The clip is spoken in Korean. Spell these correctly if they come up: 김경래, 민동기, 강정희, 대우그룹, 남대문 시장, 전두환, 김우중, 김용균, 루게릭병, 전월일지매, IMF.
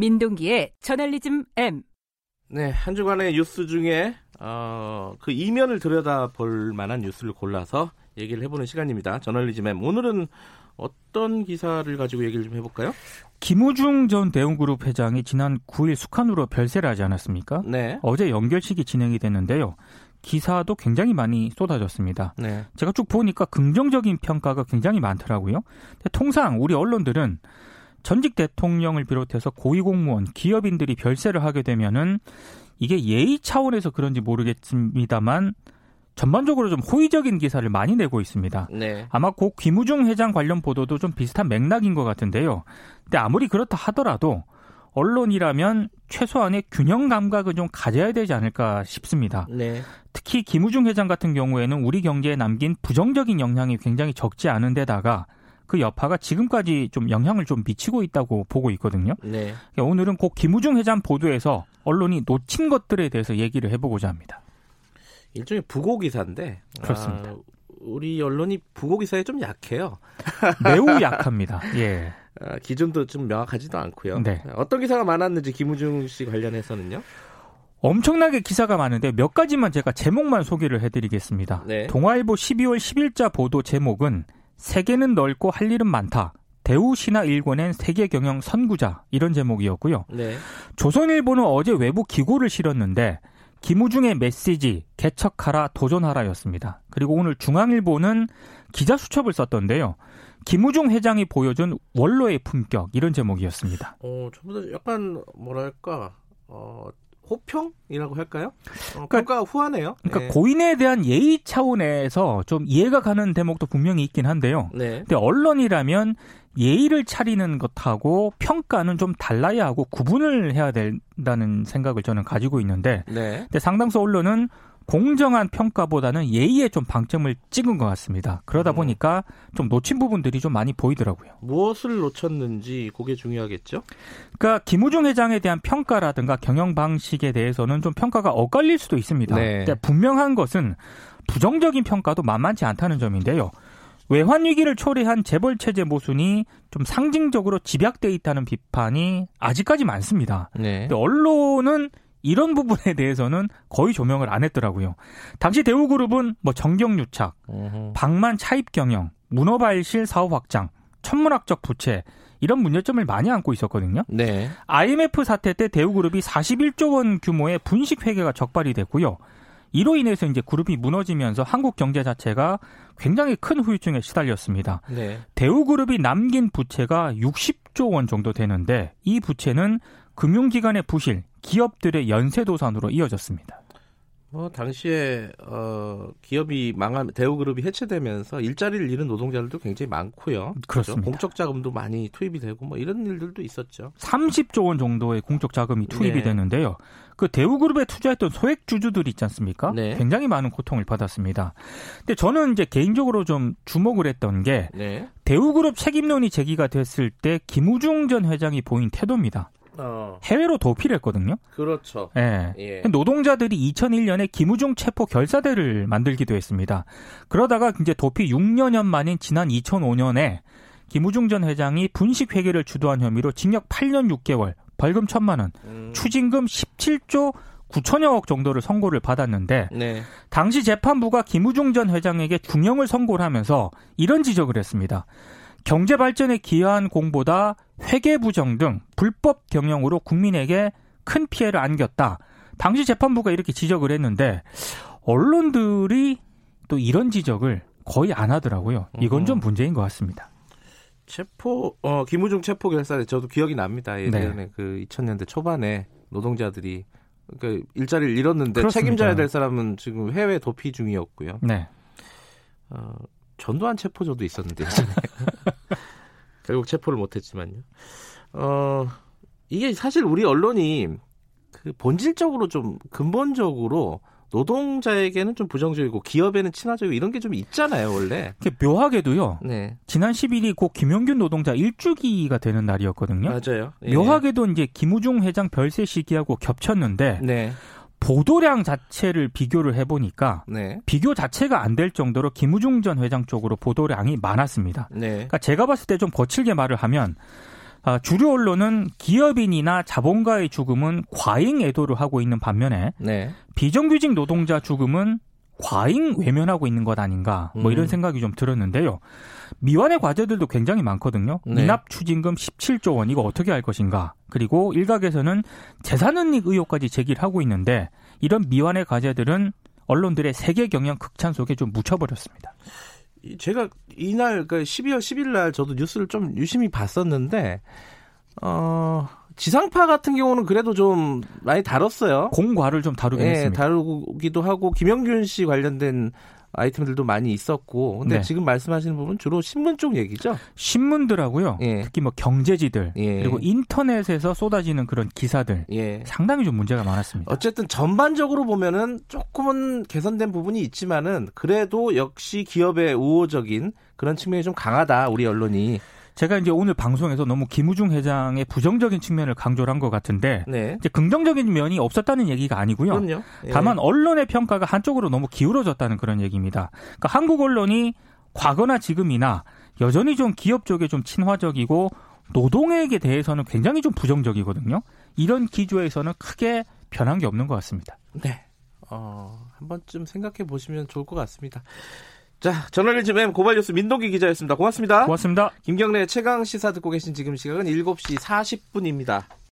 민동기의 저널리즘 M. 네, 한 주간의 뉴스 중에 그 이면을 들여다볼 만한 뉴스를 골라서 얘기를 해보는 시간입니다. 저널리즘 M. 오늘은 어떤 기사를 가지고 얘기를 좀 해볼까요? 김우중 전 대우그룹 회장이 지난 9일 숙한으로 별세를 하지 않았습니까? 네. 어제 연결식이 진행이 됐는데요. 기사도 굉장히 많이 쏟아졌습니다. 네. 제가 쭉 보니까 긍정적인 평가가 굉장히 많더라고요. 근데 통상 우리 언론들은 전직 대통령을 비롯해서 고위공무원, 기업인들이 별세를 하게 되면은 이게 예의 차원에서 그런지 모르겠습니다만 전반적으로 좀 호의적인 기사를 많이 내고 있습니다. 네. 아마 고 김우중 회장 관련 보도도 좀 비슷한 맥락인 것 같은데요. 근데 아무리 그렇다 하더라도 언론이라면 최소한의 균형 감각을 좀 가져야 되지 않을까 싶습니다. 네. 특히 김우중 회장 같은 경우에는 우리 경제에 남긴 부정적인 영향이 굉장히 적지 않은 데다가 그 여파가 지금까지 좀 영향을 좀 미치고 있다고 보고 있거든요. 네. 오늘은 고 김우중 회장 보도에서 언론이 놓친 것들에 대해서 얘기를 해보고자 합니다. 일종의 부고 기사인데 그렇습니다. 우리 언론이 부고 기사에 좀 약해요. 매우 약합니다. 예. 기준도 좀 명확하지도 않고요. 네. 어떤 기사가 많았는지 김우중 씨 관련해서는요? 엄청나게 기사가 많은데 몇 가지만 제가 제목만 소개를 해드리겠습니다. 네. 동아일보 12월 10일자 보도 제목은 세계는 넓고 할 일은 많다. 대우신화 일궈낸 세계경영 선구자. 이런 제목이었고요. 네. 조선일보는 어제 외부 기고를 실었는데 김우중의 메시지, 개척하라, 도전하라였습니다. 그리고 오늘 중앙일보는 기자 수첩을 썼던데요. 김우중 회장이 보여준 원로의 품격. 이런 제목이었습니다. 전부 다 약간 뭐랄까 호평이라고 할까요? 평가 후하네요. 그러니까 예. 고인에 대한 예의 차원에서 좀 이해가 가는 대목도 분명히 있긴 한데요. 네. 근데 언론이라면 예의를 차리는 것하고 평가는 좀 달라야 하고 구분을 해야 된다는 생각을 저는 가지고 있는데 네. 근데 상당수 언론은 공정한 평가보다는 예의에 좀 방점을 찍은 것 같습니다. 그러다 보니까 좀 놓친 부분들이 좀 많이 보이더라고요. 무엇을 놓쳤는지 그게 중요하겠죠? 그러니까 김우중 회장에 대한 평가라든가 경영 방식에 대해서는 좀 평가가 엇갈릴 수도 있습니다. 네. 분명한 것은 부정적인 평가도 만만치 않다는 점인데요. 외환위기를 초래한 재벌체제 모순이 좀 상징적으로 집약되어 있다는 비판이 아직까지 많습니다. 네. 근데 언론은 이런 부분에 대해서는 거의 조명을 안 했더라고요. 당시 대우그룹은 정경유착, 방만 차입경영, 문어발실 사업 확장, 천문학적 부채 이런 문제점을 많이 안고 있었거든요. 네. IMF 사태 때 대우그룹이 41조 원 규모의 분식회계가 적발이 됐고요. 이로 인해서 이제 그룹이 무너지면서 한국 경제 자체가 굉장히 큰 후유증에 시달렸습니다. 네. 대우그룹이 남긴 부채가 60조 원 정도 되는데 이 부채는 금융기관의 부실, 기업들의 연쇄도산으로 이어졌습니다. 당시에 기업이 대우그룹이 해체되면서 일자리를 잃은 노동자들도 굉장히 많고요. 그렇습니다. 그렇죠? 공적 자금도 많이 투입이 되고 이런 일들도 있었죠. 30조 원 정도의 공적 자금이 투입이 네. 되는데요. 그 대우그룹에 투자했던 소액 주주들이 있지 않습니까? 네. 굉장히 많은 고통을 받았습니다. 근데 저는 이제 개인적으로 좀 주목을 했던 게 네. 대우그룹 책임론이 제기가 됐을 때 김우중 전 회장이 보인 태도입니다. 해외로 도피를 했거든요. 그렇죠. 예. 예. 노동자들이 2001년에 김우중 체포 결사대를 만들기도 했습니다. 그러다가 이제 도피 6년여 만인 지난 2005년에 김우중 전 회장이 분식회계를 주도한 혐의로 징역 8년 6개월, 벌금 1,000만 원, 추징금 17조 9천여억 정도를 선고를 받았는데 네. 당시 재판부가 김우중 전 회장에게 중형을 선고를 하면서 이런 지적을 했습니다. 경제 발전에 기여한 공보다 회계 부정 등 불법 경영으로 국민에게 큰 피해를 안겼다. 당시 재판부가 이렇게 지적을 했는데 언론들이 또 이런 지적을 거의 안 하더라고요. 이건 좀 문제인 것 같습니다. 김우중 체포 결사대 저도 기억이 납니다. 예전에 네. 그 2000년대 초반에 노동자들이 그러니까 일자리를 잃었는데 그렇습니다. 책임져야 될 사람은 지금 해외 도피 중이었고요. 네. 전두환 체포 저도 있었는데 결국 체포를 못했지만요. 이게 사실 우리 언론이 그 본질적으로 좀 근본적으로 노동자에게는 좀 부정적이고 기업에는 친화적이고 이런 게 좀 있잖아요 원래. 묘하게도요. 네. 지난 10일이 곧 김용균 노동자 1주기가 되는 날이었거든요. 맞아요. 예. 묘하게도 이제 김우중 회장 별세 시기하고 겹쳤는데. 네. 보도량 자체를 비교를 해보니까 네. 비교 자체가 안 될 정도로 김우중 전 회장 쪽으로 보도량이 많았습니다. 네. 그러니까 제가 봤을 때 좀 거칠게 말을 하면 주류 언론은 기업인이나 자본가의 죽음은 과잉 애도를 하고 있는 반면에 네. 비정규직 노동자 죽음은 과잉 외면하고 있는 것 아닌가 뭐 이런 생각이 좀 들었는데요. 미완의 과제들도 굉장히 많거든요. 네. 미납 추징금 17조 원 이거 어떻게 할 것인가. 그리고 일각에서는 재산은닉 의혹까지 제기를 하고 있는데 이런 미완의 과제들은 언론들의 세계 경영 극찬 속에 좀 묻혀버렸습니다. 제가 이날 그러니까 12월 10일 날 저도 뉴스를 좀 유심히 봤었는데 지상파 같은 경우는 그래도 좀 많이 다뤘어요. 공과를 좀 다루긴 했습니다. 다루기도 하고 김용균 씨 관련된 아이템들도 많이 있었고 근데 네. 지금 말씀하시는 부분 주로 신문 쪽 얘기죠? 신문들하고요. 예. 특히 뭐 경제지들 예. 그리고 인터넷에서 쏟아지는 그런 기사들 예. 상당히 좀 문제가 많았습니다. 어쨌든 전반적으로 보면은 조금은 개선된 부분이 있지만은 그래도 역시 기업의 우호적인 그런 측면이 좀 강하다 우리 언론이. 제가 이제 오늘 방송에서 너무 김우중 회장의 부정적인 측면을 강조를 한 것 같은데 네. 이제 긍정적인 면이 없었다는 얘기가 아니고요. 예. 다만 언론의 평가가 한쪽으로 너무 기울어졌다는 그런 얘기입니다. 그러니까 한국 언론이 과거나 지금이나 여전히 좀 기업 쪽에 좀 친화적이고 노동에게 대해서는 굉장히 좀 부정적이거든요. 이런 기조에서는 크게 변한 게 없는 것 같습니다. 네, 한 번쯤 생각해 보시면 좋을 것 같습니다. 자, 전월일지매 고발뉴스 민동기 기자였습니다. 고맙습니다. 김경래 최강 시사 듣고 계신 지금 시각은 7시 40분입니다.